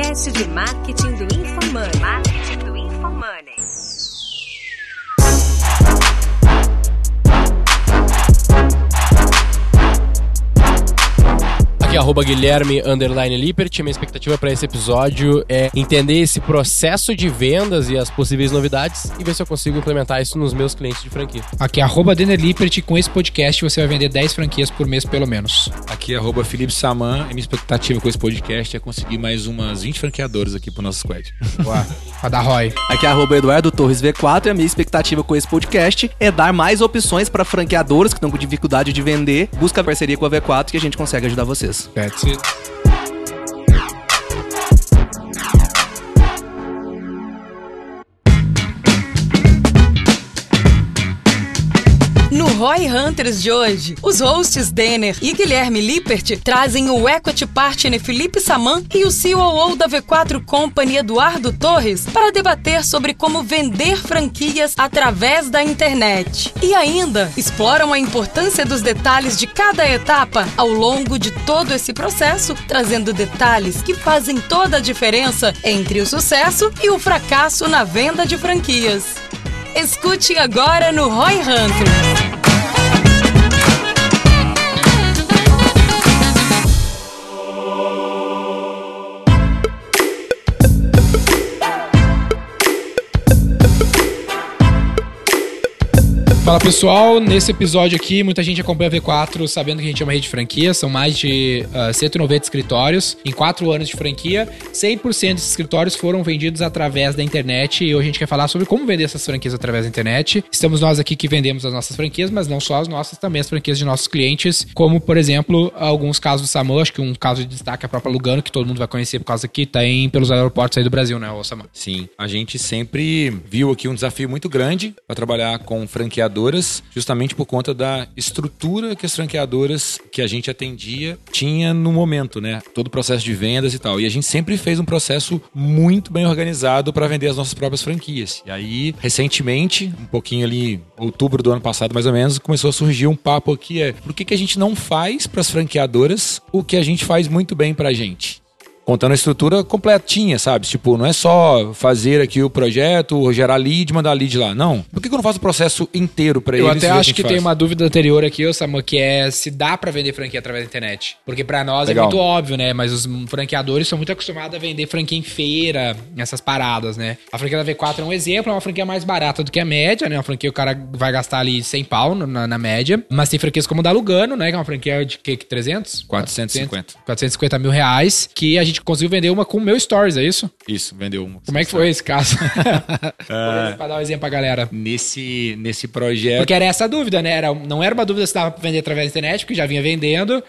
podcast de marketing do InfoMoney. Marketing do InfoMoney. Aqui é @Guilherme_Lipert. Minha expectativa para esse episódio é entender esse processo de vendas e as possíveis novidades e ver se eu consigo implementar isso nos meus clientes de franquia. Aqui é @Denner_Lipert e com esse podcast você vai vender 10 franquias por mês pelo menos. Aqui é @Felipe Saman e minha expectativa com esse podcast é conseguir mais umas 20 franqueadoras aqui pro nosso squad. Boa, pra dar ROI. Aqui é @Eduardo Torres V4 e a minha expectativa com esse podcast é dar mais opções para franqueadoras que estão com dificuldade de vender. Busca parceria com a V4 que a gente consegue ajudar vocês. That's it. No Roy Hunters de hoje, os hosts Denner e Guilherme Lipert trazem o Equity Partner Felipe Saman e o COO da V4 Company Eduardo Torres para debater sobre como vender franquias através da internet. E ainda, exploram a importância dos detalhes de cada etapa ao longo de todo esse processo, trazendo detalhes que fazem toda a diferença entre o sucesso e o fracasso na venda de franquias. Escute agora no Roy Hunters. Fala pessoal, nesse episódio aqui muita gente acompanha a V4 sabendo que a gente é uma rede de franquia, são mais de 190 escritórios em 4 anos de franquia, 100% desses escritórios foram vendidos através da internet e hoje a gente quer falar sobre como vender essas franquias através da internet. Estamos nós aqui que vendemos as nossas franquias, mas não só as nossas, também as franquias de nossos clientes, como por exemplo, alguns casos do Saman, acho que um caso de destaque é a própria Lugano, que todo mundo vai conhecer por causa que tá em pelos aeroportos aí do Brasil, né, Saman? Sim, a gente sempre viu aqui um desafio muito grande para trabalhar com franqueadores justamente por conta da estrutura que as franqueadoras que a gente atendia tinha no momento, né? Todo o processo de vendas e tal. E a gente sempre fez um processo muito bem organizado para vender as nossas próprias franquias. E aí, recentemente, um pouquinho ali, outubro do ano passado mais ou menos, começou a surgir um papo aqui, por que a gente não faz para as franqueadoras o que a gente faz muito bem para a gente? Contando a estrutura completinha, sabe? Tipo, não é só fazer aqui o projeto, gerar lead, mandar lead lá. Não. Por que eu não faço o processo inteiro pra eles? Eu até acho que tem uma dúvida anterior aqui, Saman, que é se dá pra vender franquia através da internet. Porque pra nós é muito óbvio, né? Mas os franqueadores são muito acostumados a vender franquia em feira, essas paradas, né? A franquia da V4 é um exemplo, é uma franquia mais barata do que a média, né? Uma franquia que o cara vai gastar ali 100 pau na média. Mas tem franquias como a da Lugano, né? Que é uma franquia de 300? 450. 450 mil reais, que a gente conseguiu vender uma com o meu Stories, é isso? Isso, vendeu uma. Como é que foi esse caso? Pra dar um exemplo pra galera. Nesse projeto... Porque era essa a dúvida, né? Não era uma dúvida se dava pra vender através da internet, porque já vinha vendendo,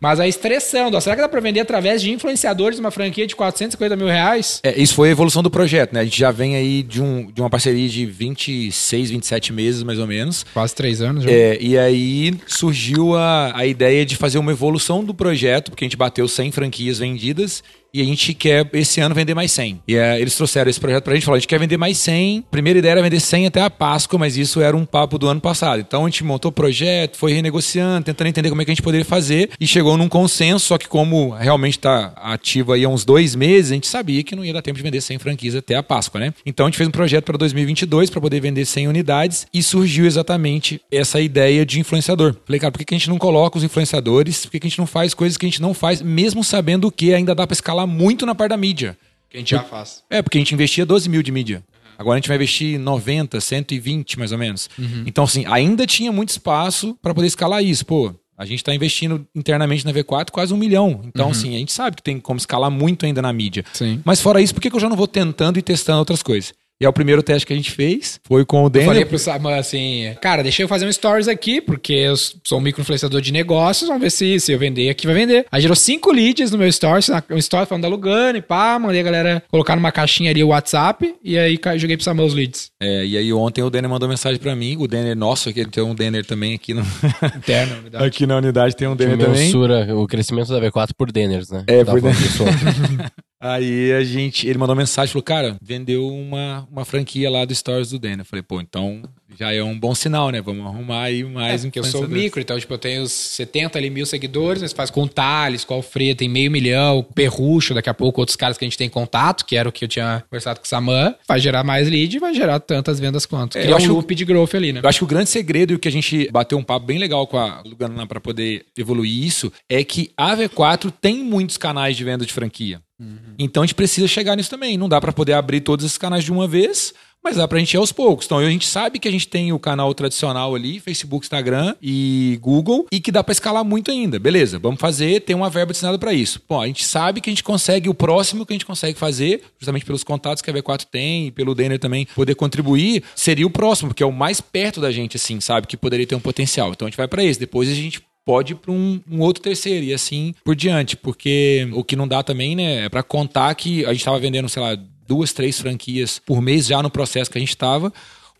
mas a estressando. Será que dá pra vender através de influenciadores uma franquia de 450 mil reais? Isso foi a evolução do projeto, né? A gente já vem aí de uma parceria de 26, 27 meses, mais ou menos. Quase 3 anos. Já. E aí surgiu a ideia de fazer uma evolução do projeto, porque a gente bateu 100 franquias vendidas, e a gente quer, esse ano, vender mais 100. E eles trouxeram esse projeto pra gente e falaram, a gente quer vender mais 100. Primeira ideia era vender 100 até a Páscoa, mas isso era um papo do ano passado. Então a gente montou o projeto, foi renegociando, tentando entender como é que a gente poderia fazer e chegou num consenso, só que como realmente tá ativo aí há uns 2 meses, a gente sabia que não ia dar tempo de vender 100 franquias até a Páscoa, né? Então a gente fez um projeto pra 2022 pra poder vender 100 unidades e surgiu exatamente essa ideia de influenciador. Falei, cara, por que a gente não coloca os influenciadores? Por que a gente não faz coisas que a gente não faz, mesmo sabendo que ainda dá pra escalar muito na parte da mídia. Que a gente já faz. Porque a gente investia 12 mil de mídia. Agora a gente vai investir 90, 120 mais ou menos. Então assim, ainda tinha muito espaço para poder escalar isso. Pô, a gente tá investindo internamente na V4 quase 1 milhão. Então assim, a gente sabe que tem como escalar muito ainda na mídia. Sim. Mas fora isso, por que eu já não vou tentando e testando outras coisas? E é o primeiro teste que a gente fez, foi com o Denner. Eu falei pro Saman assim, cara, deixa eu fazer um stories aqui, porque eu sou um micro-influenciador de negócios, vamos ver se eu vender aqui, vai vender. Aí gerou 5 leads no meu stories, um story falando da Lugano e pá, mandei a galera colocar numa caixinha ali o WhatsApp, e aí joguei pro Saman os leads. E aí ontem o Denner mandou mensagem pra mim, o Denner nosso, aqui tem um Denner também aqui no... Interno, na unidade. Aqui na unidade tem um Denner também. Mensura o crescimento da V4 por Denners, né? Por Denners. Aí ele mandou mensagem, falou, cara, vendeu uma franquia lá do Stories do Denner. Eu falei, pô, então... já é um bom sinal, né? Vamos arrumar aí mais um. Porque eu sou micro, então, tipo, eu tenho 70 ali, 1.000 seguidores, mas faz com o Thales, com o Alfredo, tem 500 mil, Perrucho, daqui a pouco outros caras que a gente tem contato, que era o que eu tinha conversado com o Saman, vai gerar mais lead e vai gerar tantas vendas quanto. Criar um loop de growth ali, né? Eu acho que o grande segredo, e o que a gente bateu um papo bem legal com a Lugano para poder evoluir isso, é que a V4 tem muitos canais de venda de franquia. Uhum. Então a gente precisa chegar nisso também. Não dá para poder abrir todos esses canais de uma vez, mas dá pra gente ir aos poucos. Então a gente sabe que a gente tem o canal tradicional ali, Facebook, Instagram e Google, e que dá pra escalar muito ainda. Beleza, vamos fazer, tem uma verba destinada pra isso. Bom, a gente sabe que a gente consegue, o próximo que a gente consegue fazer, justamente pelos contatos que a V4 tem e pelo Denner também poder contribuir, seria o próximo, porque é o mais perto da gente, assim, sabe? Que poderia ter um potencial. Então a gente vai pra esse. Depois a gente pode ir para um outro terceiro e assim por diante, porque o que não dá também, né, é para contar que a gente estava vendendo, sei lá, 2-3 franquias por mês já no processo que a gente estava.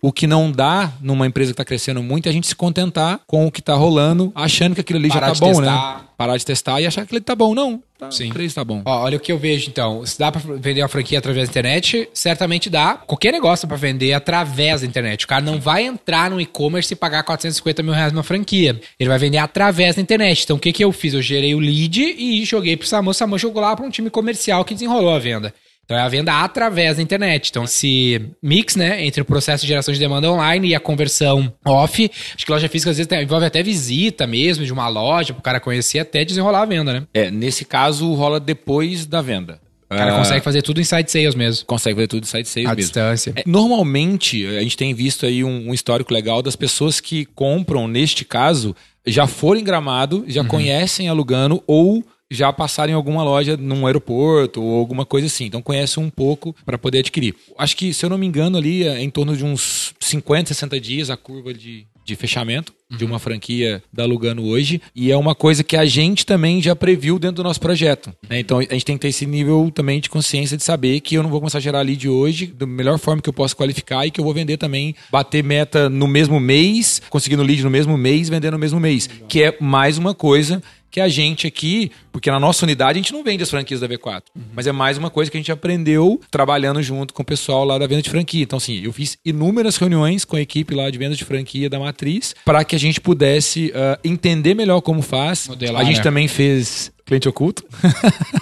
O que não dá numa empresa que está crescendo muito é a gente se contentar com o que está rolando, achando que aquilo ali já está bom, né? Parar de testar e achar que aquilo está bom. Não, tá, sim, 3 está bom. Ó, olha o que eu vejo, então. Se dá para vender uma franquia através da internet, certamente dá. Qualquer negócio para vender através da internet. O cara não vai entrar no e-commerce e pagar R$450 mil numa franquia. Ele vai vender através da internet. Então, o que eu fiz? Eu gerei o lead e joguei para o Saman. O Saman jogou lá para um time comercial que desenrolou a venda. Então, é a venda através da internet. Então, esse mix, né, entre o processo de geração de demanda online e a conversão off, acho que loja física, às vezes, envolve até visita mesmo de uma loja, pro cara conhecer, até desenrolar a venda, né? É, nesse caso, rola depois da venda. O cara consegue fazer tudo inside sales mesmo. Consegue fazer tudo inside sales mesmo. À distância. É, normalmente, a gente tem visto aí um histórico legal das pessoas que compram, neste caso, já foram em Gramado, já conhecem a Lugano ou já passarem em alguma loja num aeroporto ou alguma coisa assim. Então conhece um pouco para poder adquirir. Acho que, se eu não me engano, ali é em torno de uns 50, 60 dias a curva de fechamento de uma franquia da Lugano hoje. E é uma coisa que a gente também já previu dentro do nosso projeto, né? Então a gente tem que ter esse nível também de consciência de saber que eu não vou começar a gerar lead hoje da melhor forma que eu posso qualificar e que eu vou vender também, bater meta no mesmo mês, conseguindo lead no mesmo mês, vender no mesmo mês. Legal. Que é mais uma coisa que a gente aqui, porque na nossa unidade a gente não vende as franquias da V4, mas é mais uma coisa que a gente aprendeu trabalhando junto com o pessoal lá da venda de franquia. Então, assim, eu fiz inúmeras reuniões com a equipe lá de venda de franquia da Matriz para que a gente pudesse entender melhor como faz. Modelar, a gente, né? Também fez cliente oculto.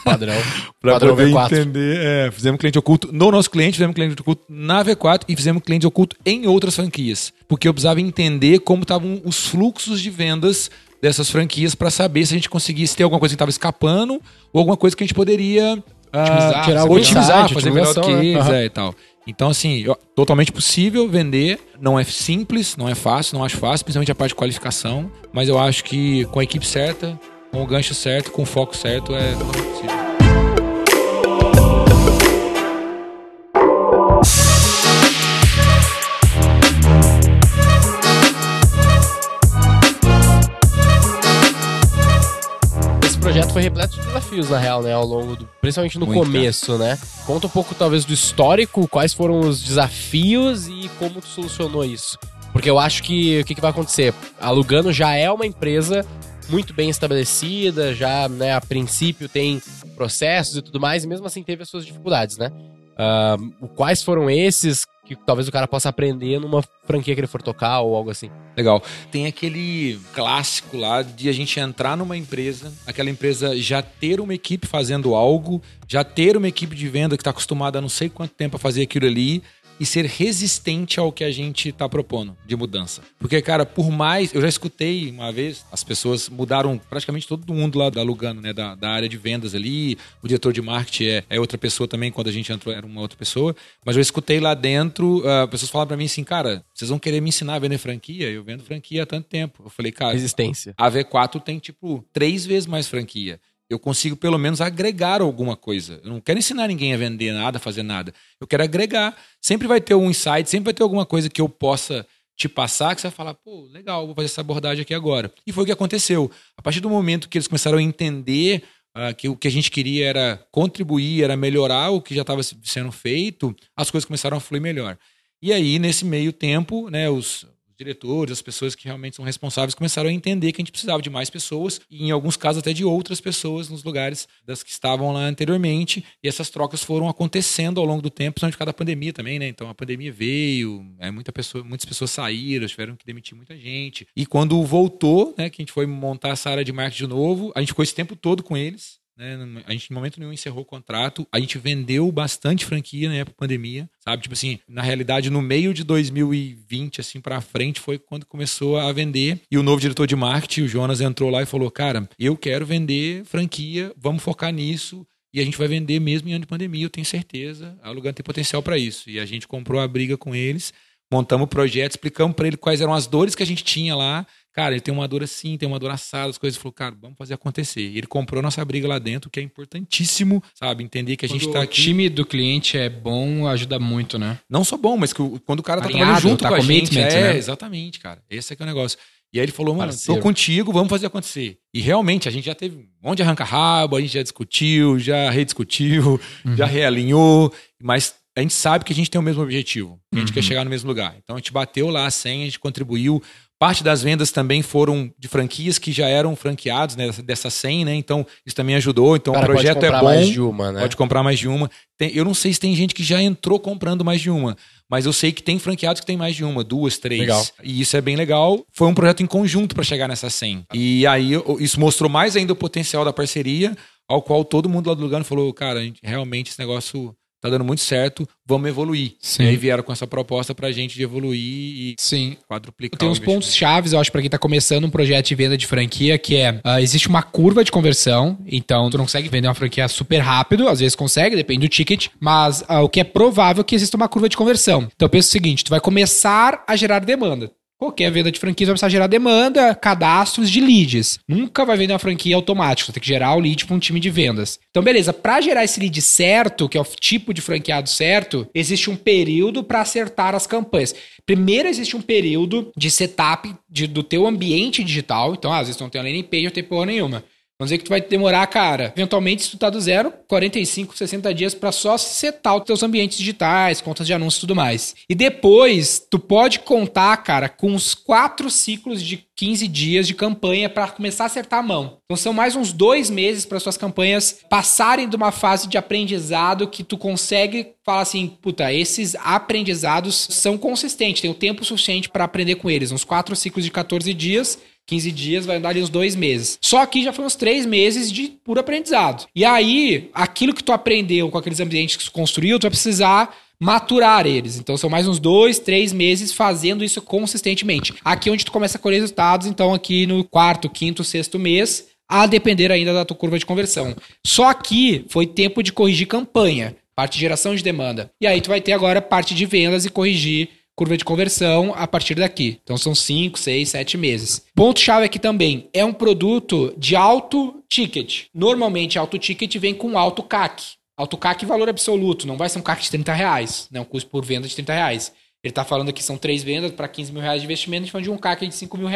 Padrão. Para poder V4. Entender. É, fizemos cliente oculto no nosso cliente, fizemos cliente oculto na V4 e fizemos cliente oculto em outras franquias. Porque eu precisava entender como estavam os fluxos de vendas dessas franquias para saber se a gente conseguisse ter alguma coisa que estava escapando ou alguma coisa que a gente poderia otimizar, fazer melhor do que eles, e tal. Então, assim, totalmente possível vender. Não é simples, não é fácil, não acho fácil, principalmente a parte de qualificação. Mas eu acho que com a equipe certa, com o gancho certo, com o foco certo, é totalmente possível. O projeto foi repleto de desafios, na real, né? Ao longo do... Principalmente no começo, né? Conta um pouco, talvez, do histórico, quais foram os desafios e como tu solucionou isso. Porque eu acho que o que vai acontecer? A Lugano já é uma empresa muito bem estabelecida, já, né, a princípio tem processos e tudo mais, e mesmo assim teve as suas dificuldades, né? Quais foram esses que talvez o cara possa aprender numa franquia que ele for tocar ou algo assim? Legal. Tem aquele clássico lá de a gente entrar numa empresa, aquela empresa já ter uma equipe fazendo algo, já ter uma equipe de venda que está acostumada há não sei quanto tempo a fazer aquilo ali e ser resistente ao que a gente está propondo de mudança. Porque, cara, por mais... Eu já escutei uma vez, as pessoas mudaram praticamente todo mundo lá da Lugano, né? Da área de vendas ali. O diretor de marketing é outra pessoa também. Quando a gente entrou, era uma outra pessoa. Mas eu escutei lá dentro, pessoas falaram pra mim assim, cara, vocês vão querer me ensinar a vender franquia? Eu vendo franquia há tanto tempo. Eu falei, cara... Resistência. A V4 tem, tipo, 3 vezes mais franquia. Eu consigo, pelo menos, agregar alguma coisa. Eu não quero ensinar ninguém a vender nada, a fazer nada. Eu quero agregar. Sempre vai ter um insight, sempre vai ter alguma coisa que eu possa te passar, que você vai falar, pô, legal, vou fazer essa abordagem aqui agora. E foi o que aconteceu. A partir do momento que eles começaram a entender que o que a gente queria era contribuir, era melhorar o que já estava sendo feito, as coisas começaram a fluir melhor. E aí, nesse meio tempo, né, os os diretores, as pessoas que realmente são responsáveis, começaram a entender que a gente precisava de mais pessoas e, em alguns casos, até de outras pessoas nos lugares das que estavam lá anteriormente. E essas trocas foram acontecendo ao longo do tempo, principalmente por causa da pandemia também, né? Então, a pandemia veio, muitas pessoas saíram, tiveram que demitir muita gente. E quando voltou, né, que a gente foi montar essa área de marketing de novo, a gente ficou esse tempo todo com eles. Né? A gente em momento nenhum encerrou o contrato. A gente vendeu bastante franquia na época da pandemia, sabe? Tipo assim, na realidade, no meio de 2020 assim pra frente, foi quando começou a vender. E o novo diretor de marketing, o Jonas, entrou lá e falou: cara, eu quero vender franquia, vamos focar nisso. E a gente vai vender mesmo em ano de pandemia, eu tenho certeza. A Lugano tem potencial pra isso. E a gente comprou a briga com eles, montamos o projeto, explicamos pra ele quais eram as dores que a gente tinha lá. Cara, ele tem uma dor assim, tem uma dor assada, as coisas. Ele falou, cara, vamos fazer acontecer. E ele comprou nossa briga lá dentro, que é importantíssimo, sabe? Entender que a gente tá aqui. O time do cliente é bom, ajuda muito, né? Não só bom, mas que quando o cara tá trabalhando junto com a gente. É, exatamente, cara. Esse é que é o negócio. E aí ele falou, mano, tô contigo, vamos fazer acontecer. E realmente, a gente já teve um monte de arranca-rabo, a gente já discutiu, já rediscutiu, já realinhou, mas... A gente sabe que a gente tem o mesmo objetivo. A gente quer chegar no mesmo lugar. Então, a gente bateu lá a senha, a gente contribuiu. Parte das vendas também foram de franquias que já eram franqueados, né, dessa senha, né? Então, isso também ajudou. Então, cara, o projeto é bom. Pode comprar mais de uma, né? Pode comprar mais de uma. Eu não sei se tem gente que já entrou comprando mais de uma, mas eu sei que tem franqueados que tem mais de uma, duas, três. Legal. E isso é bem legal. Foi um projeto em conjunto para chegar nessa senha. E aí, isso mostrou mais ainda o potencial da parceria, ao qual todo mundo lá do Lugano falou, cara, realmente esse negócio... tá dando muito certo, vamos evoluir. Sim. E aí vieram com essa proposta pra gente de evoluir e Sim. quadruplicar. Tem uns pontos chaves, eu acho, pra quem tá começando um projeto de venda de franquia, que é, existe uma curva de conversão, então tu não consegue vender uma franquia super rápido, às vezes consegue, depende do ticket, mas o que é provável é que exista uma curva de conversão. Então pensa o seguinte, tu vai começar a gerar demanda. Qualquer venda de franquia vai precisar gerar demanda, cadastros de leads. Nunca vai vender uma franquia automática, tem que gerar o lead para um time de vendas. Então, beleza, para gerar esse lead certo, que é o tipo de franqueado certo, existe um período para acertar as campanhas. Primeiro, existe um período de setup do teu ambiente digital. Então, às vezes tu não tem a landing page, não tem porra nenhuma. Vamos dizer que tu vai demorar, cara, eventualmente se tu tá do zero, 45, 60 dias pra só setar os teus ambientes digitais, contas de anúncios e tudo mais. E depois, tu pode contar, cara, com uns 4 ciclos de 15 dias de campanha pra começar a acertar a mão. Então são mais uns 2 meses para suas campanhas passarem de uma fase de aprendizado que tu consegue falar assim, puta, esses aprendizados são consistentes, tem o tempo suficiente pra aprender com eles. Uns 4 ciclos de 14 dias... 15 dias, vai andar ali uns 2 meses. Só que já foi uns 3 meses de puro aprendizado. E aí, aquilo que tu aprendeu com aqueles ambientes que tu construiu, tu vai precisar maturar eles. Então, são mais uns 2, 3 meses fazendo isso consistentemente. Aqui é onde tu começa a colher resultados, então aqui no 4º, 5º, 6º mês, a depender ainda da tua curva de conversão. Só que foi tempo de corrigir campanha, parte de geração de demanda. E aí tu vai ter agora parte de vendas e corrigir curva de conversão a partir daqui. Então são 5, 6, 7 meses. Ponto-chave aqui também. É um produto de alto ticket. Normalmente, alto ticket vem com alto CAC. Alto CAC é valor absoluto. Não vai ser um CAC de R$30, né? Um custo por venda de R$30. Ele está falando aqui são 3 vendas para R$15 mil de investimento. A gente fala de um CAC de R$5 mil,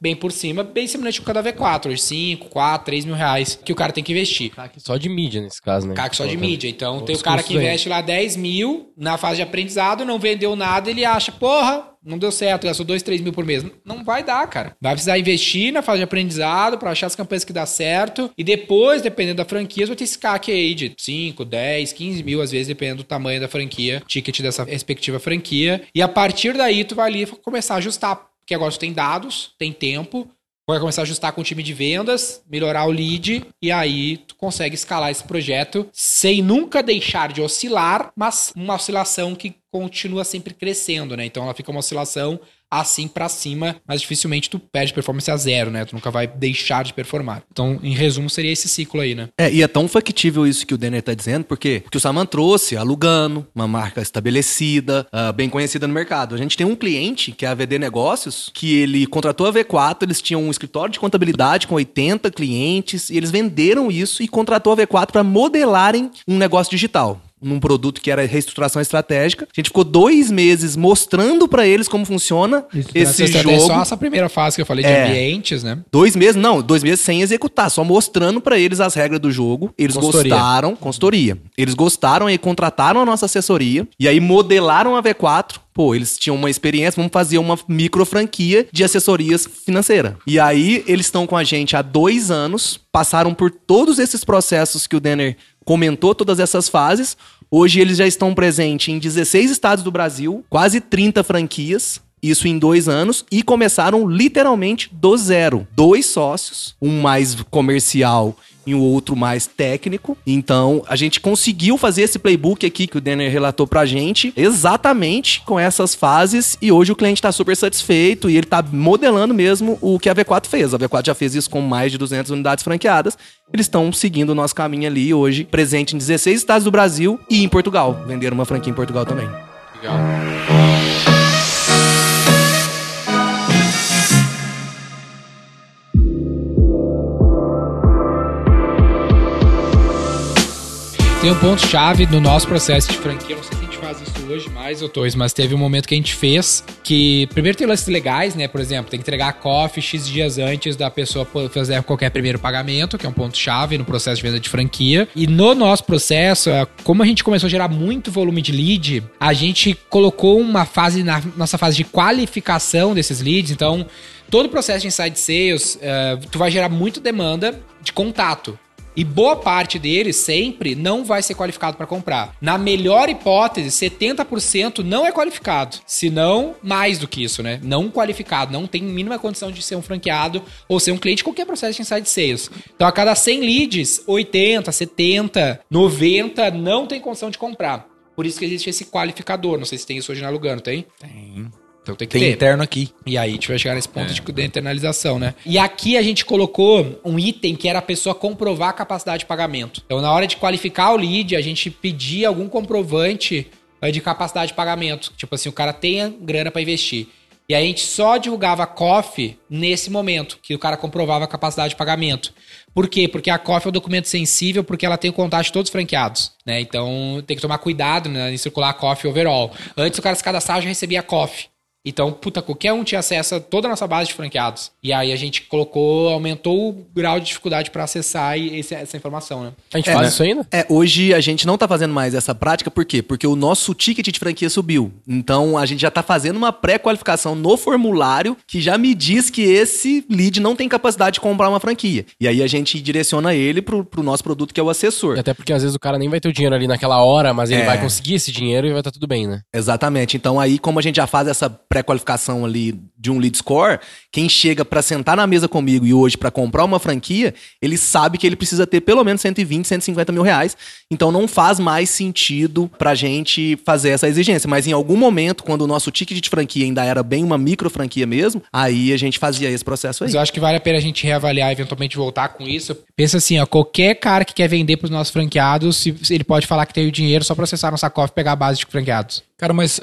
bem por cima, bem semelhante ao cada V4. Hoje, 5, 4, 3 mil reais que o cara tem que investir. CAC só de mídia nesse caso, né? CAC só de mídia. Então, tem o cara que investe lá 10 mil na fase de aprendizado, não vendeu nada, ele acha, porra, não deu certo, gastou 2, 3 mil por mês. Não vai dar, cara. Vai precisar investir na fase de aprendizado para achar as campanhas que dá certo. E depois, dependendo da franquia, vai ter esse CAC aí de 5, 10, 15 mil, às vezes, dependendo do tamanho da franquia, ticket dessa respectiva franquia. E a partir daí, tu vai ali começar a ajustar. Porque agora tu tem dados, tem tempo, vai começar a ajustar com o time de vendas, melhorar o lead, e aí tu consegue escalar esse projeto sem nunca deixar de oscilar, mas uma oscilação que continua sempre crescendo, né? Então ela fica uma oscilação assim pra cima, mas dificilmente tu perde performance a zero, né? Tu nunca vai deixar de performar. Então, em resumo, seria esse ciclo aí, né? É, e é tão factível isso que o Denner tá dizendo, porque o Saman trouxe a Lugano, uma marca estabelecida, bem conhecida no mercado. A gente tem um cliente, que é a VD Negócios, que ele contratou a V4, eles tinham um escritório de contabilidade com 80 clientes, e eles venderam isso e contratou a V4 para modelarem um negócio digital. num produto que era reestruturação estratégica. A gente ficou 2 meses mostrando pra eles como funciona esse jogo. Só essa primeira fase que eu falei de ambientes, né? 2 meses sem executar, só mostrando pra eles as regras do jogo. Eles gostaram, consultoria. Eles gostaram e contrataram a nossa assessoria. E aí modelaram a V4. Pô, eles tinham uma experiência, vamos fazer uma micro franquia de assessorias financeira. E aí, eles estão com a gente há 2 anos, passaram por todos esses processos que o Denner comentou, todas essas fases. Hoje, eles já estão presentes em 16 estados do Brasil, quase 30 franquias. Isso em 2 anos, e começaram literalmente do zero. 2 sócios, um mais comercial e o outro mais técnico. Então, a gente conseguiu fazer esse playbook aqui que o Denner relatou pra gente, exatamente com essas fases, e hoje o cliente tá super satisfeito e ele tá modelando mesmo o que a V4 fez. A V4 já fez isso com mais de 200 unidades franqueadas. Eles estão seguindo o nosso caminho ali hoje, presente em 16 estados do Brasil e em Portugal. Venderam uma franquia em Portugal também. Legal. Tem um ponto-chave no nosso processo de franquia, não sei se a gente faz isso hoje mais, mas teve um momento que a gente fez que, primeiro tem lances legais, né, por exemplo, tem que entregar a COF X dias antes da pessoa fazer qualquer primeiro pagamento, que é um ponto-chave no processo de venda de franquia. E no nosso processo, como a gente começou a gerar muito volume de lead, a gente colocou uma fase, na nossa fase de qualificação desses leads, então todo o processo de inside sales, tu vai gerar muita demanda de contato. E boa parte deles sempre não vai ser qualificado para comprar. Na melhor hipótese, 70% não é qualificado. Se não, mais do que isso, né? Não qualificado, não tem mínima condição de ser um franqueado ou ser um cliente, qualquer processo de inside sales. Então, a cada 100 leads, 80, 70, 90 não tem condição de comprar. Por isso que existe esse qualificador. Não sei se tem isso hoje na Lugano, tem? Tem. Então tem que ter. Tem interno aqui. E aí a gente vai chegar nesse ponto de internalização, né? E aqui a gente colocou um item que era a pessoa comprovar a capacidade de pagamento. Então na hora de qualificar o lead, a gente pedia algum comprovante de capacidade de pagamento. Tipo assim, o cara tenha grana para investir. E aí a gente só divulgava a COF nesse momento, que o cara comprovava a capacidade de pagamento. Por quê? Porque a COF é um documento sensível, porque ela tem o contato de todos os franqueados, né? Então tem que tomar cuidado, né, em circular a COF overall. Antes o cara se cadastrar já recebia a COF. Então, qualquer um tinha acesso a toda a nossa base de franqueados. E aí a gente aumentou o grau de dificuldade para acessar essa informação, né? A gente faz, né? Isso ainda? Hoje a gente não tá fazendo mais essa prática, por quê? Porque o nosso ticket de franquia subiu. Então, a gente já tá fazendo uma pré-qualificação no formulário que já me diz que esse lead não tem capacidade de comprar uma franquia. E aí a gente direciona ele pro nosso produto, que é o assessor. Até porque às vezes o cara nem vai ter o dinheiro ali naquela hora, mas ele vai conseguir esse dinheiro e vai estar tudo bem, né? Exatamente. Então, aí como a gente já faz essa pré-qualificação ali de um lead score, quem chega pra sentar na mesa comigo e hoje pra comprar uma franquia, ele sabe que ele precisa ter pelo menos 120, 150 mil reais, então não faz mais sentido pra gente fazer essa exigência, mas em algum momento, quando o nosso ticket de franquia ainda era bem uma micro franquia mesmo, aí a gente fazia esse processo aí. Mas eu acho que vale a pena a gente reavaliar e eventualmente voltar com isso. Pensa assim, qualquer cara que quer vender pros nossos franqueados, ele pode falar que tem o dinheiro só pra acessar nossa COF e pegar a base de franqueados. Cara, mas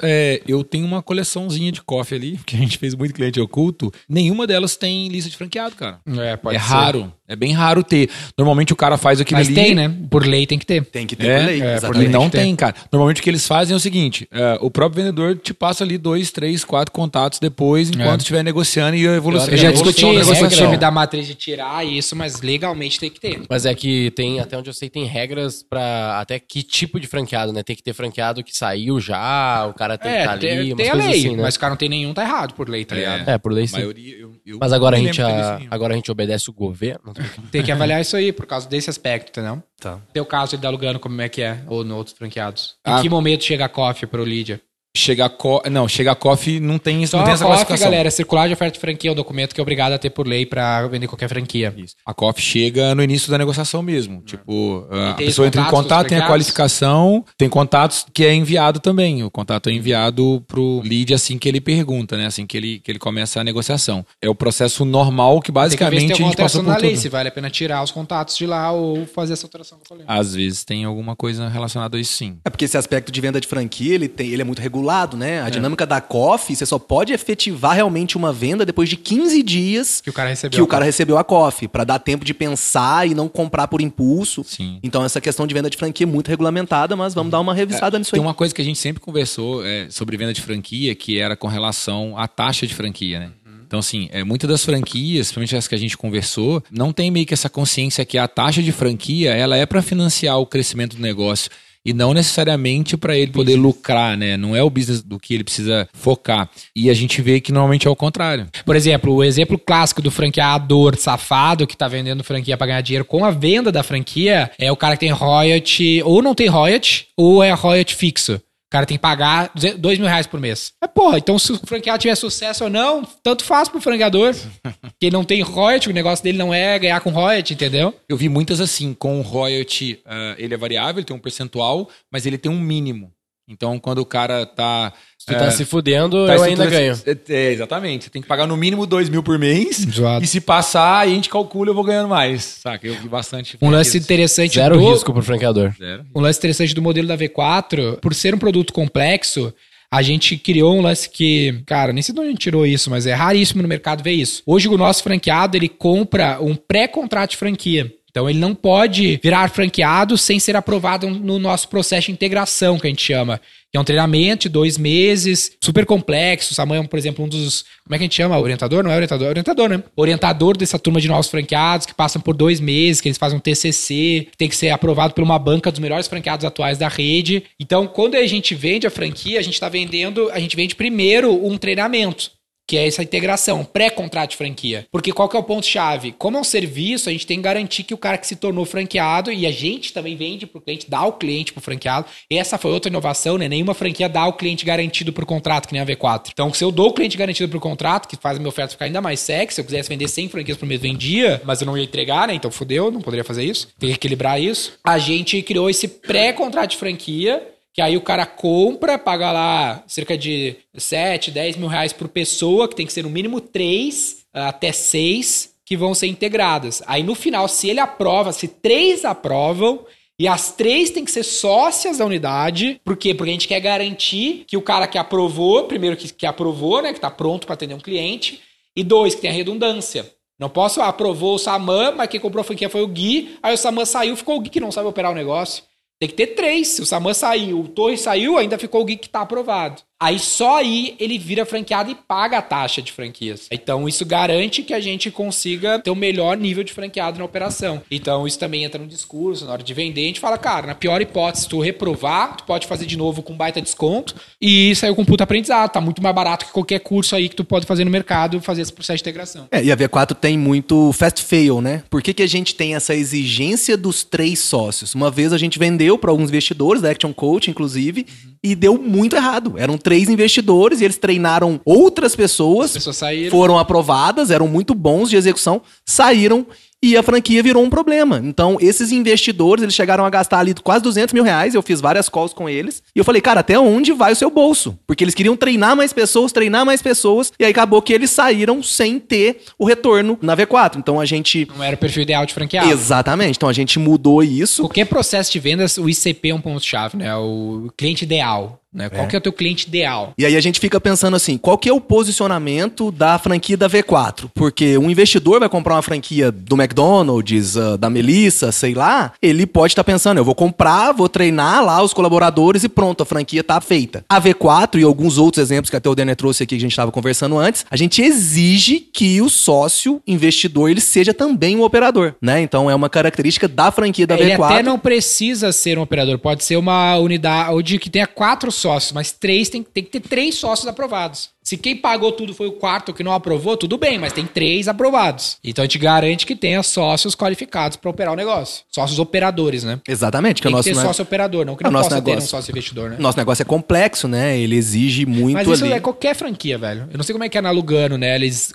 eu tenho uma coleçãozinha de coffee ali, porque a gente fez muito cliente oculto. Nenhuma delas tem lista de franqueado, cara. Pode ser. Raro. É bem raro ter. Normalmente o cara faz aquilo ali... Mas tem, né? Por lei tem que ter. Tem que ter por lei. Por lei não tem, cara. Normalmente o que eles fazem é o seguinte, o próprio vendedor te passa ali 2, 3, 4 contatos depois, enquanto estiver negociando e a evolução... Eu já discuti isso, me dá matriz de tirar isso, mas legalmente tem que ter. Mas é que tem, até onde eu sei, tem regras pra até que tipo de franqueado, né? Tem que ter franqueado que saiu já... o cara tem que estar ali, tem a lei, assim, né? Mas o cara não tem nenhum, tá errado por lei, tá ligado? Por lei sim. Maioria, mas agora a gente obedece o governo. Tem que avaliar isso aí, por causa desse aspecto, entendeu? Tá. Teu caso ele dá Lugano, como é que é? Ou no outros franqueados. Em que momento chega a COF pro Lídia? Chega a COF, não tem isso, não tem essa classificação. A COF, galera, circular de oferta de franquia é um documento que é obrigado a ter por lei pra vender qualquer franquia. Isso. A COF chega no início da negociação mesmo. Tipo, a pessoa entra em contato, tem a qualificação, tem contatos que é enviado também. O contato é enviado pro lead assim que ele pergunta, né? Assim que ele começa a negociação. É o processo normal que basicamente tem que ver se tem alguma alteração na lei, se vale a pena tirar os contatos de lá ou fazer essa alteração que eu falei. Às vezes tem alguma coisa relacionada a isso, sim. É porque esse aspecto de venda de franquia, ele é muito regulado. regulado, né? A dinâmica da COF, você só pode efetivar realmente uma venda depois de 15 dias que o cara recebeu a COF, para dar tempo de pensar e não comprar por impulso. Sim. Então, essa questão de venda de franquia é muito regulamentada, mas vamos dar uma revisada nisso aí. Tem uma coisa que a gente sempre conversou sobre venda de franquia, que era com relação à taxa de franquia, né? Então, assim, muitas das franquias, principalmente as que a gente conversou, não tem meio que essa consciência que a taxa de franquia, ela é para financiar o crescimento do negócio e não necessariamente para ele poder lucrar, né? Não é o business do que ele precisa focar. E a gente vê que normalmente é o contrário. Por exemplo, o exemplo clássico do franqueador safado que tá vendendo franquia para ganhar dinheiro com a venda da franquia é o cara que tem royalty, ou não tem royalty, ou é royalty fixo. O cara tem que pagar R$2.000 por mês. Mas, porra, então se o franqueado tiver sucesso ou não, tanto faz pro franqueador. Porque ele não tem royalty, o negócio dele não é ganhar com royalty, entendeu? Eu vi muitas assim, com royalty, ele é variável, ele tem um percentual, mas ele tem um mínimo. Então, quando o cara tá... Se tu tá se fudendo, tá, eu ainda ganho. Exatamente. Você tem que pagar no mínimo R$2.000 por mês. Exato. E se passar, aí a gente calcula, eu vou ganhando mais. Saca? Eu vi bastante. Um lance interessante... Zero risco pro franqueador. Zero. Um lance interessante do modelo da V4, por ser um produto complexo, a gente criou um lance que... Cara, nem sei de onde a gente tirou isso, mas é raríssimo no mercado ver isso. Hoje, o nosso franqueado, ele compra um pré-contrato de franquia. Então, ele não pode virar franqueado sem ser aprovado no nosso processo de integração, que a gente chama. Que é um treinamento de 2 meses, super complexo. O Saman, por exemplo, um dos... Como é que a gente chama? Orientador? Não é orientador? É orientador, né? Orientador dessa turma de novos franqueados que passam por 2 meses, que eles fazem um TCC, que tem que ser aprovado por uma banca dos melhores franqueados atuais da rede. Então, quando a gente vende a franquia, a gente tá vendendo... A gente vende primeiro um treinamento, que é essa integração, pré-contrato de franquia. Porque qual que é o ponto-chave? Como é um serviço, a gente tem que garantir que o cara que se tornou franqueado, e a gente também vende para o cliente, dá o cliente para o franqueado. Essa foi outra inovação, né? Nenhuma franquia dá o cliente garantido por contrato, que nem a V4. Então, se eu dou o cliente garantido por contrato, que faz a minha oferta ficar ainda mais sexy, se eu quisesse vender 100 franquias por mês, vendia, mas eu não ia entregar, né? Então, fodeu, não poderia fazer isso. Tem que equilibrar isso. A gente criou esse pré-contrato de franquia, que aí o cara compra, paga lá cerca de 7, 10 mil reais por pessoa, que tem que ser no mínimo 3 até 6 que vão ser integradas. Aí no final, se ele aprova, se 3 aprovam, e as 3 têm que ser sócias da unidade. Por quê? Porque a gente quer garantir que o cara que aprovou, primeiro que aprovou, né, que está pronto para atender um cliente, e 2, que tem a redundância. Não posso aprovou o Saman, mas quem comprou a franquia foi o Gui, aí o Saman saiu, ficou o Gui que não sabe operar o negócio. Tem que ter 3. Se o Saman saiu, o Torres saiu, ainda ficou o Gui que está aprovado. Aí só aí ele vira franqueado e paga a taxa de franquias. Então isso garante que a gente consiga ter o melhor nível de franqueado na operação. Então isso também entra no discurso, na hora de vender, a gente fala, cara, na pior hipótese, tu reprovar, tu pode fazer de novo com baita desconto e saiu com puta aprendizado. Tá muito mais barato que qualquer curso aí que tu pode fazer no mercado, fazer esse processo de integração. E a V4 tem muito fast fail, né? Por que que a gente tem essa exigência dos 3 sócios? Uma vez a gente vendeu para alguns investidores, da Action Coach, inclusive, e deu muito errado. Eram 3 investidores e eles treinaram outras pessoas, foram aprovadas, eram muito bons de execução, saíram e a franquia virou um problema. Então, esses investidores, eles chegaram a gastar ali quase R$200 mil, eu fiz várias calls com eles, e eu falei, cara, até onde vai o seu bolso? Porque eles queriam treinar mais pessoas, e aí acabou que eles saíram sem ter o retorno na V4. Então, a gente... Não era o perfil ideal de franqueado. Exatamente. Então, a gente mudou isso. Qualquer processo de vendas, o ICP é um ponto-chave, né? O cliente ideal. Né? Qual que é o teu cliente ideal? E aí a gente fica pensando assim, qual que é o posicionamento da franquia da V4? Porque um investidor vai comprar uma franquia do McDonald's, da Melissa, sei lá, ele pode estar pensando, eu vou comprar, vou treinar lá os colaboradores e pronto, a franquia tá feita. A V4 e alguns outros exemplos que até o Denner trouxe aqui, que a gente estava conversando antes, a gente exige que o sócio investidor, ele seja também um operador, né? Então é uma característica da franquia da ele V4. Ele até não precisa ser um operador, pode ser uma unidade que tenha 4 sócios, mas 3 tem que ter 3 sócios aprovados. Se quem pagou tudo foi o 4 que não aprovou, tudo bem, mas tem 3 aprovados. Então a gente garante que tenha sócios qualificados para operar o negócio. Sócios operadores, né? Exatamente. Tem que ter sócio operador, não que não possa ter um sócio investidor, né? Nosso negócio é complexo, né? Ele exige muito ali. Mas isso é qualquer franquia, velho. Eu não sei como é que é na Lugano, né? Eles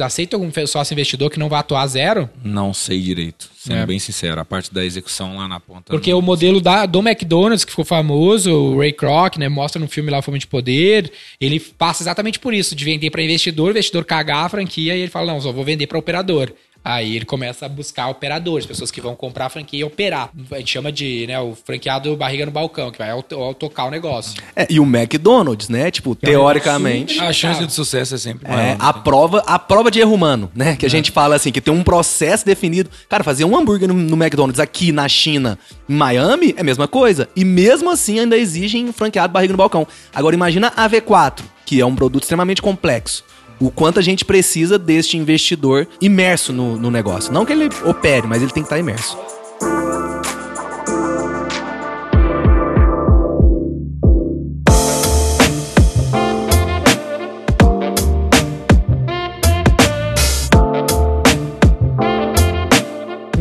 aceitam algum sócio investidor que não vai atuar zero? Não sei direito. Sendo bem sincero, a parte da execução lá na ponta... Porque o modelo do McDonald's, que ficou famoso, o Ray Kroc, né? Mostra no filme lá Fome de Poder, ele passa exatamente por isso, de vender para investidor, o investidor cagar a franquia e ele fala, não, só vou vender para operador. Aí ele começa a buscar operadores, pessoas que vão comprar a franquia e operar. A gente chama de, né, o franqueado barriga no balcão, que vai tocar o negócio. É, e o McDonald's, né? Tipo, teoricamente... A chance de sucesso é sempre maior. É, a prova de erro humano, né? Que a gente fala assim, que tem um processo definido. Cara, fazer um hambúrguer no McDonald's aqui na China, em Miami, é a mesma coisa. E mesmo assim ainda exigem um franqueado barriga no balcão. Agora imagina a V4, que é um produto extremamente complexo. O quanto a gente precisa deste investidor imerso no negócio. Não que ele opere, mas ele tem que estar imerso.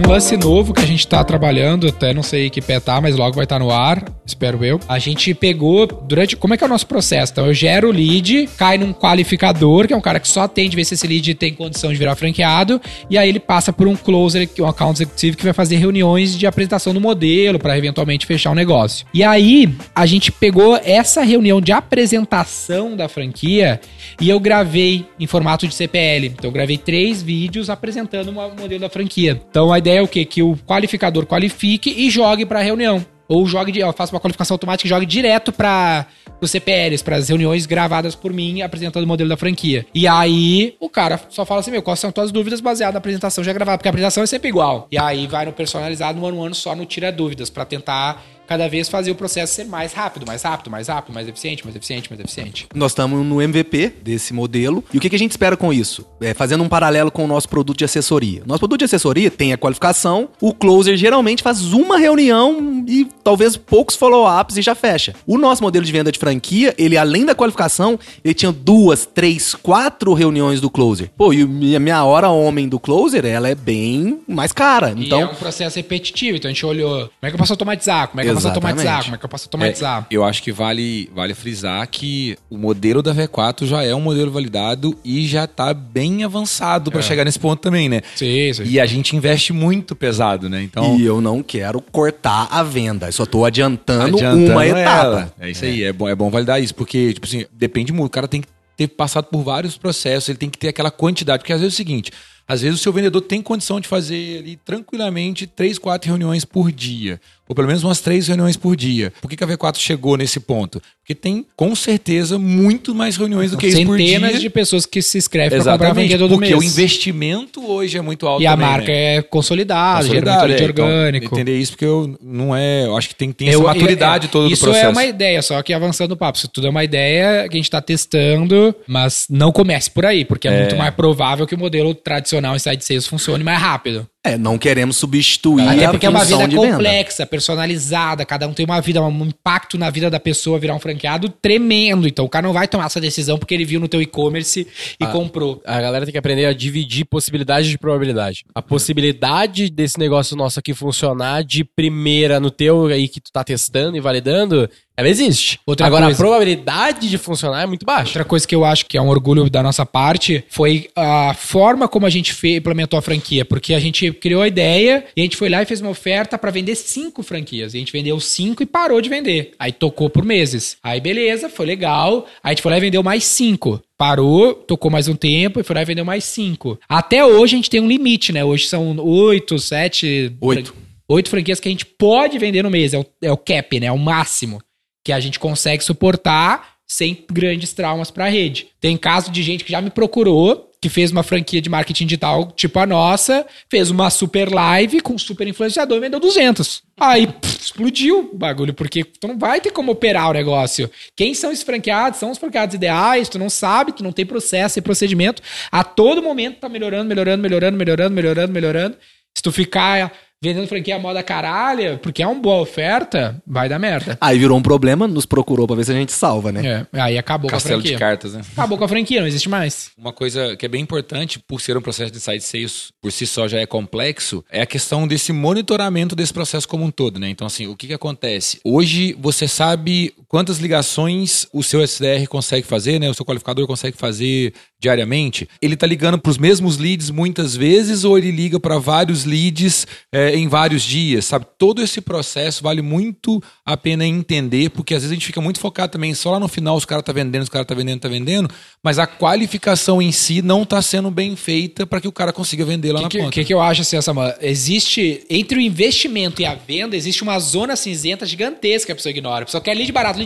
Um lance novo que a gente tá trabalhando, até não sei que pé tá, mas logo vai estar no ar, espero eu. A gente pegou durante... Como é que é o nosso processo? Então, eu gero o lead, cai num qualificador, que é um cara que só atende, vê se esse lead tem condição de virar franqueado, e aí ele passa por um closer, um account executivo, que vai fazer reuniões de apresentação do modelo para eventualmente fechar o negócio. E aí, a gente pegou essa reunião de apresentação da franquia e eu gravei em formato de CPL. Então, eu gravei 3 vídeos apresentando o modelo da franquia. Então, a ideia é o quê? Que o qualificador qualifique e jogue para a reunião. Ou jogue, eu faço uma qualificação automática e jogue direto para os CPLs, para as reuniões gravadas por mim, apresentando o modelo da franquia. E aí, o cara só fala assim, meu, quais são tuas dúvidas baseadas na apresentação já gravada? Porque a apresentação é sempre igual. E aí vai no personalizado, no ano a ano, só no tira dúvidas, para tentar cada vez fazer o processo ser mais rápido, mais rápido, mais rápido, mais eficiente, mais eficiente, mais eficiente. Nós estamos no MVP desse modelo. E o que a gente espera com isso? É, fazendo um paralelo com o nosso produto de assessoria. Nosso produto de assessoria tem a qualificação, o closer geralmente faz uma reunião e talvez poucos follow-ups e já fecha. O nosso modelo de venda de franquia, ele além da qualificação, ele tinha 2, 3, 4 reuniões do closer. Pô, e a minha hora homem do closer, ela é bem mais cara. Então... E é um processo repetitivo, então a gente olhou, como é que eu posso automatizar? Como é que eu posso automatizar? Eu acho que vale frisar que o modelo da V4 já é um modelo validado e já tá bem avançado para chegar nesse ponto também, né? Sim. E a gente investe muito pesado, né? Então... E eu não quero cortar a venda. Eu só tô adiantando uma etapa. É isso aí. É bom validar isso. Porque, tipo assim, depende muito. O cara tem que ter passado por vários processos. Ele tem que ter aquela quantidade. Porque às vezes é o seguinte... Às vezes o seu vendedor tem condição de fazer ali tranquilamente 3, 4 reuniões por dia. Ou pelo menos umas 3 reuniões por dia. Por que a V4 chegou nesse ponto? Porque tem, com certeza, muito mais reuniões do que isso por dia. Centenas de pessoas que se inscrevem para comprar vendedor do mês. Porque o investimento hoje é muito alto. E a marca é consolidada, geralmente orgânico. Então, entender isso porque eu acho que tem essa maturidade toda do processo. Isso é uma ideia, só que avançando o papo. Isso tudo é uma ideia que a gente está testando, mas não comece por aí, porque é muito mais provável que o modelo tradicional inside sales funcione mais rápido. Não queremos substituir a função de venda. Até porque é uma vida complexa, personalizada, cada um tem uma vida, um impacto na vida da pessoa virar um franqueado tremendo. Então o cara não vai tomar essa decisão porque ele viu no teu e-commerce e comprou. A galera tem que aprender a dividir possibilidade de probabilidade. A possibilidade desse negócio nosso aqui funcionar de primeira no teu aí que tu tá testando e validando, ela existe. Agora, a probabilidade de funcionar é muito baixa. Outra coisa que eu acho que é um orgulho da nossa parte foi a forma como a gente implementou a franquia, porque a gente criou a ideia e a gente foi lá e fez uma oferta para vender 5 franquias. E a gente vendeu 5 e parou de vender. Aí tocou por meses. Aí beleza, foi legal. Aí a gente foi lá e vendeu mais 5. Parou, tocou mais um tempo e foi lá e vendeu mais 5. Até hoje a gente tem um limite, né? Hoje são 8 franquias que a gente pode vender no mês. É o cap, né? É o máximo que a gente consegue suportar sem grandes traumas para a rede. Tem caso de gente que já me procurou que fez uma franquia de marketing digital tipo a nossa, fez uma super live com super influenciador e vendeu 200. Aí explodiu o bagulho, porque tu não vai ter como operar o negócio. Quem são esses franqueados? São os franqueados ideais, tu não sabe, tu não tem processo e procedimento. A todo momento tá melhorando. Se tu ficar vendendo franquia à moda caralho, porque é uma boa oferta, vai dar merda. Aí virou um problema, nos procurou pra ver se a gente salva, né? Aí acabou Castelo com a franquia. Castelo de cartas, né? Acabou com a franquia, não existe mais. Uma coisa que é bem importante, por ser um processo de inside sales, por si só já é complexo, é a questão desse monitoramento desse processo como um todo, né? Então, assim, o que acontece? Hoje, você sabe quantas ligações o seu SDR consegue fazer, né? O seu qualificador consegue fazer diariamente. Ele tá ligando pros mesmos leads muitas vezes, ou ele liga pra vários leads em vários dias, sabe? Todo esse processo vale muito a pena entender, porque às vezes a gente fica muito focado também, só lá no final os caras tá vendendo, mas a qualificação em si não tá sendo bem feita para que o cara consiga vender lá na ponta. O que eu acho assim, Saman? Existe, entre o investimento e a venda, existe uma zona cinzenta gigantesca que a pessoa ignora. A pessoa quer lead barato.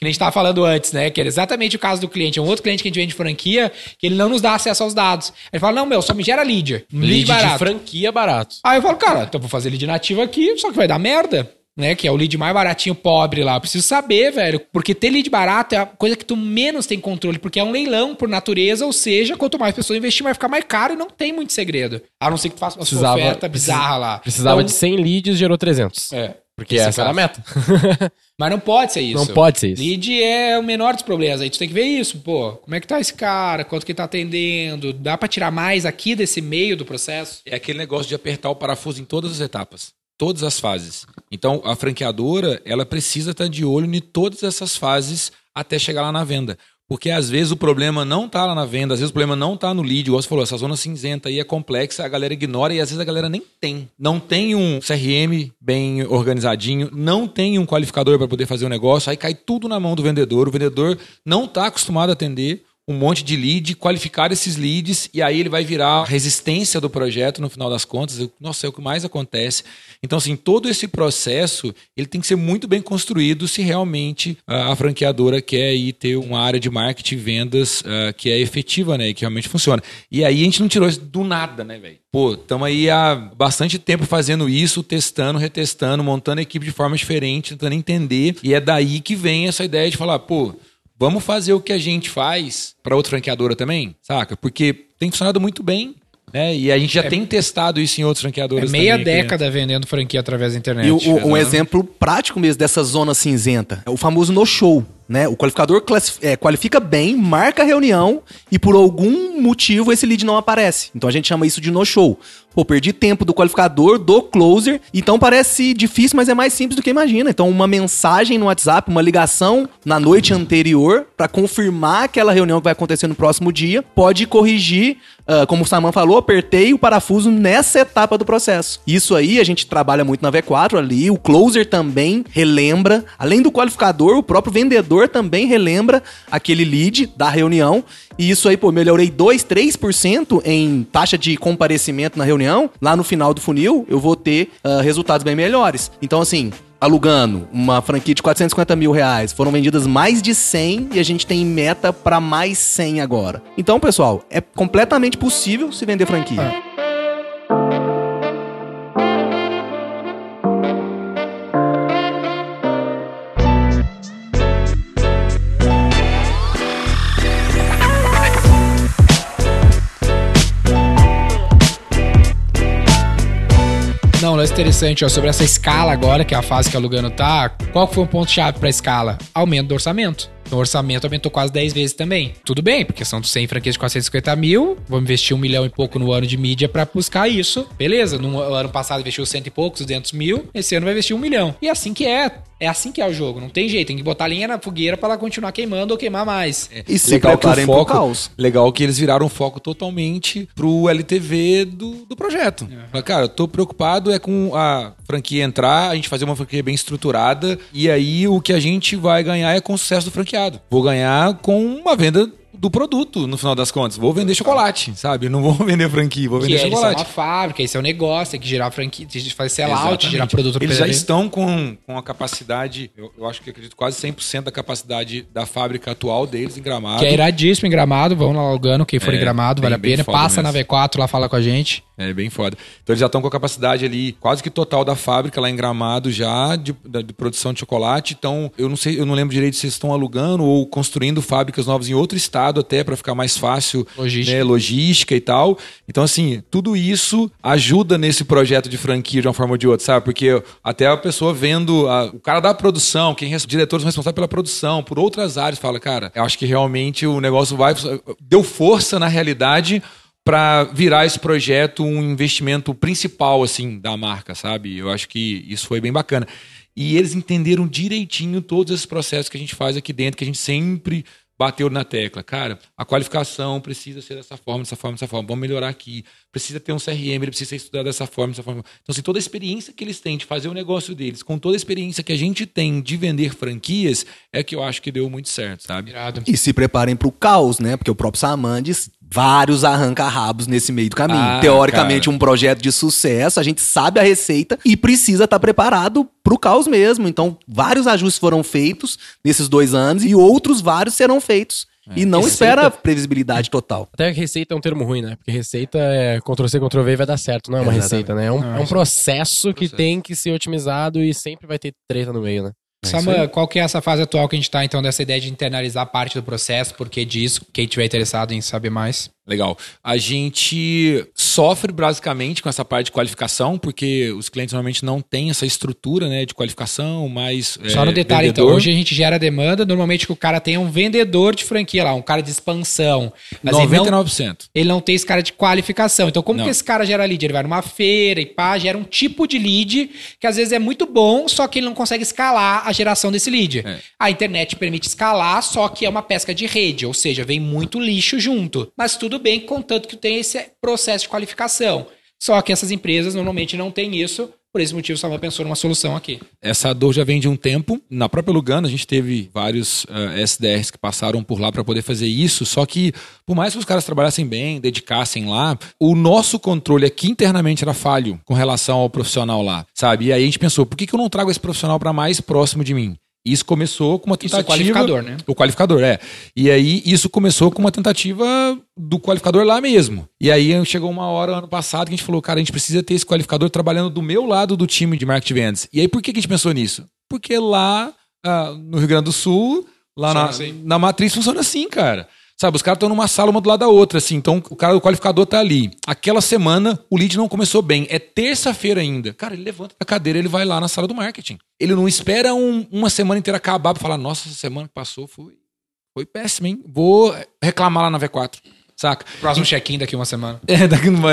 Que a gente tava falando antes, né? Que era exatamente o caso do cliente. É um outro cliente que a gente vende de franquia, que ele não nos dá acesso aos dados. Ele fala, não, meu, só me gera lead. Lead barato. De franquia barato. Aí eu falo, cara, então vou fazer lead nativo aqui, só que vai dar merda, né? Que é o lead mais baratinho, pobre lá. Eu preciso saber, velho, porque ter lead barato é a coisa que tu menos tem controle, porque é um leilão por natureza, ou seja, quanto mais pessoas investir, vai ficar mais caro e não tem muito segredo. A não ser que tu faça uma oferta bizarra lá. Precisava de 100 leads, gerou 300. É. Porque essa era a meta. Mas não pode ser isso. Não pode ser isso. Lead é o menor dos problemas. Aí tu tem que ver isso, pô. Como é que tá esse cara? Quanto que ele tá atendendo? Dá pra tirar mais aqui desse meio do processo? É aquele negócio de apertar o parafuso em todas as etapas. Todas as fases. Então, a franqueadora, ela precisa estar de olho em todas essas fases até chegar lá na venda. Porque às vezes o problema não tá lá na venda, às vezes o problema não tá no lead. Igual você falou, essa zona cinzenta aí é complexa, a galera ignora e às vezes a galera nem tem. Não tem um CRM bem organizadinho, não tem um qualificador para poder fazer o negócio, aí cai tudo na mão do vendedor. O vendedor não tá acostumado a atender um monte de lead, qualificar esses leads, e aí ele vai virar a resistência do projeto no final das contas. Nossa, é o que mais acontece. Então, assim, todo esse processo, ele tem que ser muito bem construído se realmente a franqueadora quer ir ter uma área de marketing e vendas que é efetiva, né, e que realmente funciona. E aí a gente não tirou isso do nada, né, velho? Pô, estamos aí há bastante tempo fazendo isso, testando, retestando, montando a equipe de forma diferente, tentando entender, e é daí que vem essa ideia de falar, pô, vamos fazer o que a gente faz para outra franqueadora também, saca? Porque tem funcionado muito bem, né? E a gente já tem testado isso em outros franqueadores também. É meia década aqui, né? Vendendo franquia através da internet. E um exemplo prático mesmo dessa zona cinzenta é o famoso no-show, né? O qualificador qualifica bem, marca a reunião e por algum motivo esse lead não aparece. Então a gente chama isso de no-show. Pô, perdi tempo do qualificador, do closer. Então parece difícil, mas é mais simples do que imagina. Então uma mensagem no WhatsApp, uma ligação na noite anterior para confirmar aquela reunião que vai acontecer no próximo dia, pode corrigir, como o Saman falou, apertei o parafuso nessa etapa do processo. Isso aí a gente trabalha muito na V4 ali, o closer também relembra, além do qualificador, o próprio vendedor também relembra aquele lead da reunião. E isso aí, pô, melhorei 2, 3% em taxa de comparecimento na reunião. Lá no final do funil, eu vou ter resultados bem melhores. Então, assim, alugando uma franquia de 450 mil reais, foram vendidas mais de 100 e a gente tem meta para mais 100 agora. Então, pessoal, é completamente possível se vender franquia. Não, lance interessante, ó, sobre essa escala agora, que é a fase que a Lugano tá, qual foi o ponto-chave pra escala? Aumento do orçamento. Então, o orçamento aumentou quase 10 vezes também. Tudo bem, porque são 100 franquias de 450 mil, vou investir 1 milhão e pouco no ano de mídia pra buscar isso. Beleza, no ano passado investiu 100 e poucos, 200 mil, esse ano vai investir 1 milhão. E assim que é. É assim que é o jogo, não tem jeito, tem que botar lenha na fogueira pra ela continuar queimando ou queimar mais. E se preparem pro caos. Legal que eles viraram o foco totalmente pro LTV do projeto. É. Cara, eu tô preocupado é com a franquia entrar, a gente fazer uma franquia bem estruturada, e aí o que a gente vai ganhar é com o sucesso do franqueado. Vou ganhar com uma venda do produto, no final das contas. Vou vender chocolate, sabe? Não vou vender franquia, vou vender chocolate. Isso é uma fábrica, isso é um negócio, tem que gerar franquia, tem que fazer sell-out, gerar produto. Eles já estão com a capacidade, eu acho que acredito, quase 100% da capacidade da fábrica atual deles em Gramado. Que é iradíssimo em Gramado, vão lá alugando, quem for em Gramado, vale a pena. Passa na V4 lá, fala com a gente. É bem foda. Então eles já estão com a capacidade ali, quase que total da fábrica lá em Gramado já, de produção de chocolate. Então, eu não lembro direito se eles estão alugando ou construindo fábricas novas em outro estado até para ficar mais fácil, né, logística e tal. Então, assim, tudo isso ajuda nesse projeto de franquia de uma forma ou de outra, sabe? Porque até a pessoa vendo o cara da produção, diretores são responsáveis pela produção, por outras áreas, fala, cara, eu acho que realmente o negócio deu força na realidade para virar esse projeto um investimento principal, assim, da marca, sabe? Eu acho que isso foi bem bacana. E eles entenderam direitinho todos esses processos que a gente faz aqui dentro, que a gente sempre bateu na tecla. Cara, a qualificação precisa ser dessa forma, dessa forma, dessa forma. Vamos melhorar aqui. Precisa ter um CRM, ele precisa estudar dessa forma, dessa forma. Então, assim, toda a experiência que eles têm de fazer o negócio deles, com toda a experiência que a gente tem de vender franquias, é que eu acho que deu muito certo, sabe? Irado. E se preparem pro caos, né? Porque o próprio Saman diz... vários arranca-rabos nesse meio do caminho. Teoricamente, cara, um projeto de sucesso, a gente sabe a receita e precisa estar preparado pro caos mesmo. Então, vários ajustes foram feitos nesses 2 anos e outros vários serão feitos. E não receita. Espera previsibilidade total. Até receita é um termo ruim, né? Porque receita é Ctrl-C, Ctrl-V e vai dar certo. Não é uma receita, né? É um processo que tem que ser otimizado e sempre vai ter treta no meio, né? Saman, qual que é essa fase atual que a gente está, então, dessa ideia de internalizar parte do processo? Por que disso? Quem estiver interessado em saber mais. Legal. A gente sofre basicamente com essa parte de qualificação, porque os clientes normalmente não têm essa estrutura, né, de qualificação, mas... Só no detalhe, vendedor. Então. Hoje a gente gera demanda, normalmente que o cara tem um vendedor de franquia lá, um cara de expansão. Mas 99%. Ele não tem esse cara de qualificação. Então, como que esse cara gera lead? Ele vai numa feira e pá, gera um tipo de lead que às vezes é muito bom, só que ele não consegue escalar a geração desse lead. É. A internet permite escalar, só que é uma pesca de rede, ou seja, vem muito lixo junto. Mas tudo bem, contanto que tem esse processo de qualificação. Só que essas empresas normalmente não têm isso. Por esse motivo, o Saman pensou numa solução aqui. Essa dor já vem de um tempo. Na própria Lugano, a gente teve vários SDRs que passaram por lá para poder fazer isso. Só que, por mais que os caras trabalhassem bem, dedicassem lá, o nosso controle aqui internamente era falho com relação ao profissional lá, sabe? E aí a gente pensou, por que eu não trago esse profissional para mais próximo de mim? Isso começou com uma tentativa... Isso é o qualificador, né? O qualificador, é. E aí, isso começou com uma tentativa do qualificador lá mesmo. E aí, chegou uma hora, ano passado, que a gente falou, cara, a gente precisa ter esse qualificador trabalhando do meu lado do time de Market Events. E aí, por que a gente pensou nisso? Porque lá no Rio Grande do Sul, lá na matriz, funciona assim, cara. Sabe, os caras estão numa sala uma do lado da outra, assim. Então, o cara do qualificador tá ali. Aquela semana, o lead não começou bem. É terça-feira ainda. Cara, ele levanta da cadeira, ele vai lá na sala do marketing. Ele não espera uma semana inteira acabar pra falar, nossa, essa semana que passou foi péssima, hein? Vou reclamar lá na V4. Saca? Próximo check-in daqui uma semana.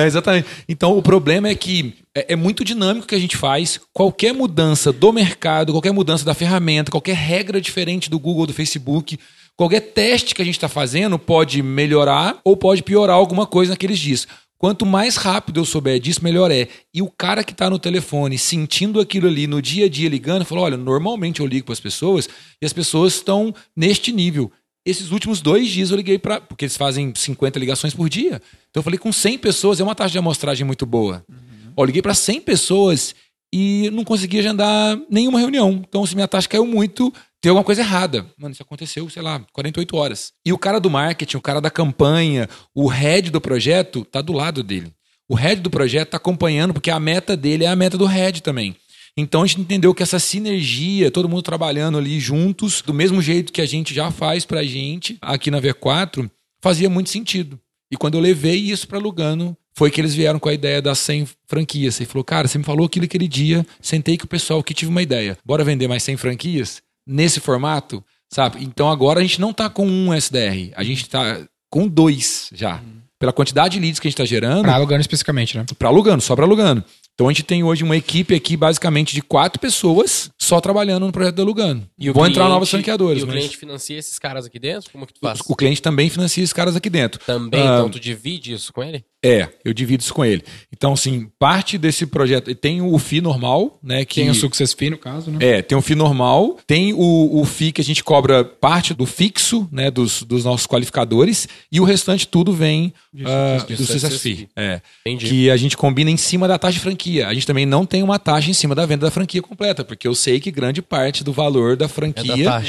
Exatamente. Então, o problema é que é muito dinâmico o que a gente faz. Qualquer mudança do mercado, qualquer mudança da ferramenta, qualquer regra diferente do Google, do Facebook... Qualquer teste que a gente está fazendo pode melhorar ou pode piorar alguma coisa naqueles dias. Quanto mais rápido eu souber disso, melhor é. E o cara que está no telefone sentindo aquilo ali no dia a dia ligando, falou, olha, normalmente eu ligo para as pessoas e as pessoas estão neste nível. Esses últimos 2 dias eu liguei para... Porque eles fazem 50 ligações por dia. Então eu falei com 100 pessoas, é uma taxa de amostragem muito boa. Uhum. Eu liguei para 100 pessoas e não consegui agendar nenhuma reunião. Então se minha taxa caiu muito... Tem alguma coisa errada. Mano, isso aconteceu, sei lá, 48 horas. E o cara do marketing, o cara da campanha, o head do projeto tá do lado dele. O head do projeto tá acompanhando porque a meta dele é a meta do head também. Então a gente entendeu que essa sinergia, todo mundo trabalhando ali juntos, do mesmo jeito que a gente já faz pra gente aqui na V4, fazia muito sentido. E quando eu levei isso pra Lugano, foi que eles vieram com a ideia das 100 franquias. E falou, cara, você me falou aquilo aquele dia, sentei com o pessoal que tive uma ideia. Bora vender mais 100 franquias? Nesse formato, sabe? Então agora a gente não tá com um SDR, a gente tá com 2 já. Pela quantidade de leads que a gente tá gerando... Pra Lugano especificamente, né? Pra Lugano, só pra Lugano. Então a gente tem hoje uma equipe aqui basicamente de 4 pessoas só trabalhando no projeto da Lugano. E vão entrar novos franqueadores. E o cliente financia esses caras aqui dentro? Como que tu faz? O cliente também financia esses caras aqui dentro. Também? Então tu divide isso com ele? É, eu divido isso com ele. Então, assim, parte desse projeto... Tem o FII normal, né? Que tem o Success FII, no caso, né? É, tem o FII normal. Tem o FII que a gente cobra parte do fixo, né? Dos nossos qualificadores. E o restante tudo vem do Success FII. É. Entendi. Que a gente combina em cima da taxa de franquia. A gente também não tem uma taxa em cima da venda da franquia completa. Porque eu sei que grande parte do valor da franquia é da taxa.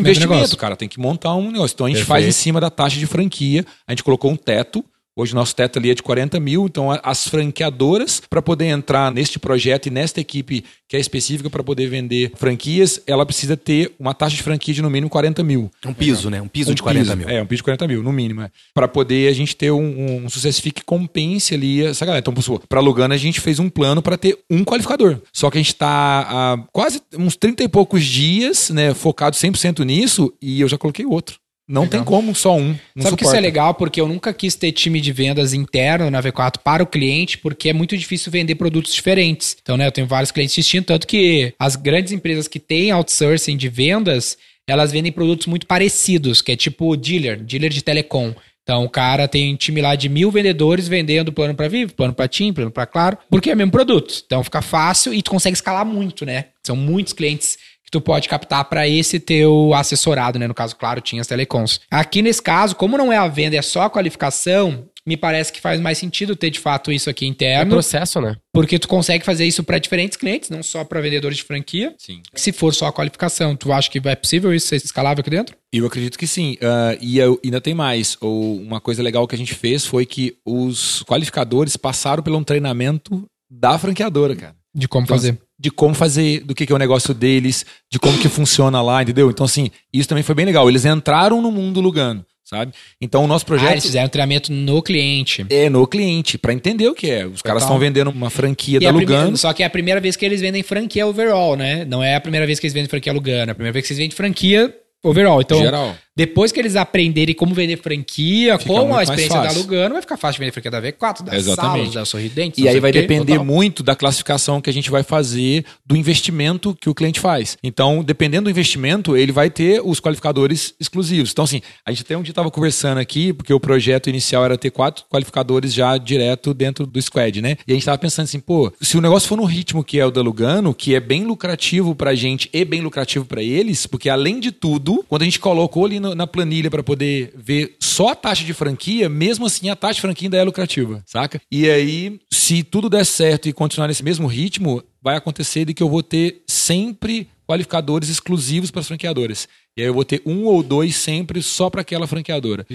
Investimento, cara. Tem que montar um negócio. Então, a gente faz em cima da taxa de franquia. A gente colocou um teto. Hoje o nosso teto ali é de 40 mil, então as franqueadoras, para poder entrar neste projeto e nesta equipe que é específica para poder vender franquias, ela precisa ter uma taxa de franquia de no mínimo 40 mil. Um piso, né? Um piso de 40 mil. É, um piso de 40 mil, no mínimo. É. Para poder a gente ter um sucesso que compense ali essa galera. Então, para Lugano a gente fez um plano para ter um qualificador. Só que a gente está há quase uns 30 e poucos dias, né, focado 100% nisso e eu já coloquei outro. Não legal. Tem como, só um. Não Sabe suporta. Que isso é legal? Porque eu nunca quis ter time de vendas interno na V4 para o cliente, porque é muito difícil vender produtos diferentes. Então, né, eu tenho vários clientes distintos, tanto que as grandes empresas que têm outsourcing de vendas... elas vendem produtos muito parecidos, que é tipo dealer de telecom. Então o cara tem um time lá de 1.000 vendedores vendendo plano para Vivo, plano para TIM, plano para Claro, porque é o mesmo produto. Então fica fácil e tu consegue escalar muito, né? São muitos clientes que tu pode captar para esse teu assessorado, né? No caso, claro, tinha as telecoms. Aqui nesse caso, como não é a venda, é só a qualificação, me parece que faz mais sentido ter de fato isso aqui interno. É processo, né? Porque tu consegue fazer isso para diferentes clientes, não só para vendedores de franquia. Sim. Se for só a qualificação, tu acha que é possível isso ser escalável aqui dentro? Eu acredito que sim. Ainda tem mais. Uma coisa legal que a gente fez foi que os qualificadores passaram por um treinamento da franqueadora, cara. De como fazer. De como fazer, do que é o negócio deles, de como que funciona lá, entendeu? Então, assim, isso também foi bem legal. Eles entraram no mundo Lugano. Sabe? Então o nosso projeto... eles fizeram um treinamento no cliente. É, no cliente, pra entender o que é. Os caras estão vendendo uma franquia da Lugano. Só que é a primeira vez que eles vendem franquia overall, né? Não é a primeira vez que eles vendem franquia Lugano, é a primeira vez que eles vendem franquia overall. Então, geral. Depois que eles aprenderem como vender franquia, como a experiência da Lugano, vai ficar fácil de vender franquia da V4, da Salos, da Sorridentes. E aí vai depender muito da classificação que a gente vai fazer do investimento que o cliente faz. Então, dependendo do investimento, ele vai ter os qualificadores exclusivos. Então, assim, a gente até um dia estava conversando aqui, porque o projeto inicial era ter 4 qualificadores já direto dentro do squad, né? E a gente estava pensando assim, pô, se o negócio for no ritmo que é o da Lugano, que é bem lucrativo pra gente e bem lucrativo pra eles, porque além de tudo, quando a gente colocou ali na planilha para poder ver só a taxa de franquia, mesmo assim a taxa de franquia ainda é lucrativa, saca? E aí, se tudo der certo e continuar nesse mesmo ritmo, vai acontecer de que eu vou ter sempre qualificadores exclusivos para as franqueadoras. E aí eu vou ter 1 ou 2 sempre só para aquela franqueadora.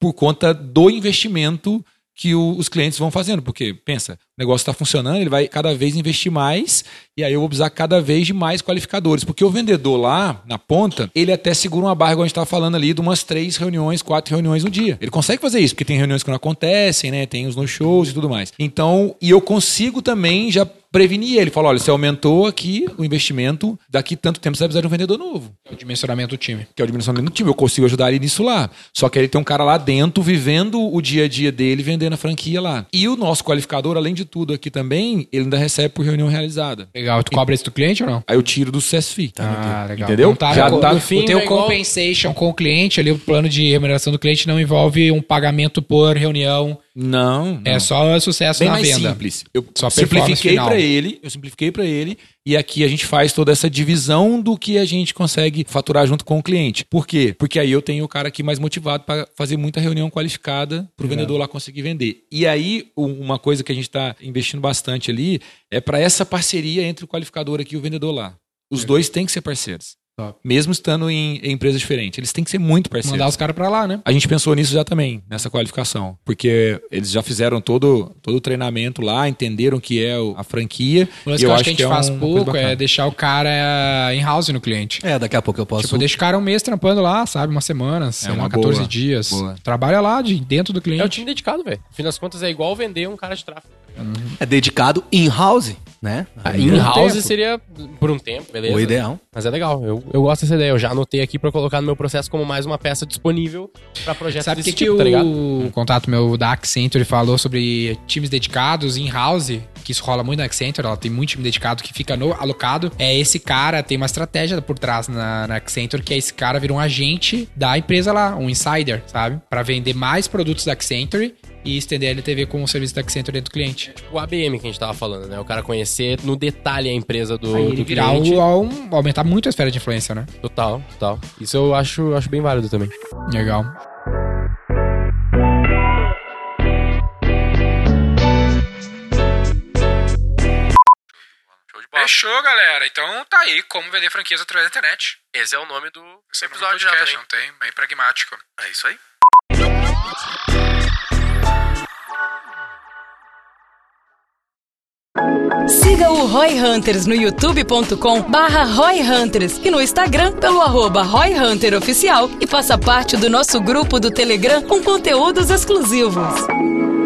Por conta do investimento que os clientes vão fazendo, porque, pensa, o negócio está funcionando, ele vai cada vez investir mais, e aí eu vou precisar cada vez de mais qualificadores, porque o vendedor lá, na ponta, ele até segura uma barra, igual a gente estava falando ali, de umas 3 reuniões, 4 reuniões no dia. Ele consegue fazer isso, porque tem reuniões que não acontecem, né? Tem os no-shows e tudo mais. Então, e eu consigo também já prevenir ele. Fala, olha, você aumentou aqui o investimento, daqui tanto tempo você vai precisar de um vendedor novo. É o dimensionamento do time. Que é o dimensionamento do time. Eu consigo ajudar ele nisso lá. Só que ele tem um cara lá dentro, vivendo o dia a dia dele, vendendo a franquia lá. E o nosso qualificador, além de tudo aqui também, ele ainda recebe por reunião realizada. Legal. Tu cobra isso do cliente ou não? Aí eu tiro do CSFI. Ah, legal. Entendeu? Então, já tá no fim. O teu compensation com o cliente, ali o plano de remuneração do cliente não envolve um pagamento por reunião. Não. É só sucesso bem na venda. Bem mais simples. Eu só simplifiquei para ele, e aqui a gente faz toda essa divisão do que a gente consegue faturar junto com o cliente. Por quê? Porque aí eu tenho o cara aqui mais motivado para fazer muita reunião qualificada para o vendedor lá conseguir vender. E aí, uma coisa que a gente está investindo bastante ali é para essa parceria entre o qualificador aqui e o vendedor lá. Os dois têm que ser parceiros. Top. Mesmo estando em empresas diferentes. Eles têm que ser muito parceiros. Mandar os caras pra lá, né? A gente pensou nisso já também, nessa qualificação. Porque eles já fizeram todo o treinamento lá, entenderam o que é a franquia. Mas eu acho que a gente faz pouco é deixar o cara in-house no cliente. É, daqui a pouco eu posso... Tipo, deixa o cara um mês trampando lá, sabe? Uma semana, sei lá, 14 dias. Boa. Trabalha lá, dentro do cliente. É o time dedicado, velho. No fim das contas, é igual vender um cara de tráfego. É dedicado in-house, né? In-house seria por um tempo, beleza. O ideal. Mas é legal, eu gosto dessa ideia. Eu já anotei aqui pra colocar no meu processo como mais uma peça disponível pra projetos desse tipo, tá ligado? O contato meu da Accenture falou sobre times dedicados in-house, que isso rola muito na Accenture, ela tem muito time dedicado que fica alocado. Esse cara tem uma estratégia por trás na Accenture, que é esse cara vira um agente da empresa lá, um insider, sabe? Pra vender mais produtos da Accenture e estender a LTV com o serviço da Accenture dentro do cliente. Tipo o ABM que a gente tava falando, né? O cara conhecer no detalhe a empresa do cliente. Aumentar muito a esfera de influência, né? Total. Isso eu acho bem válido também. Legal. Fechou, galera. Então tá aí como vender franquias através da internet. Esse é o nome do episódio do podcast, já, não tem? Bem pragmático. É isso aí. Siga o Roy Hunters no youtube.com/Roy Hunters e no Instagram pelo @RoyHunterOficial e faça parte do nosso grupo do Telegram com conteúdos exclusivos.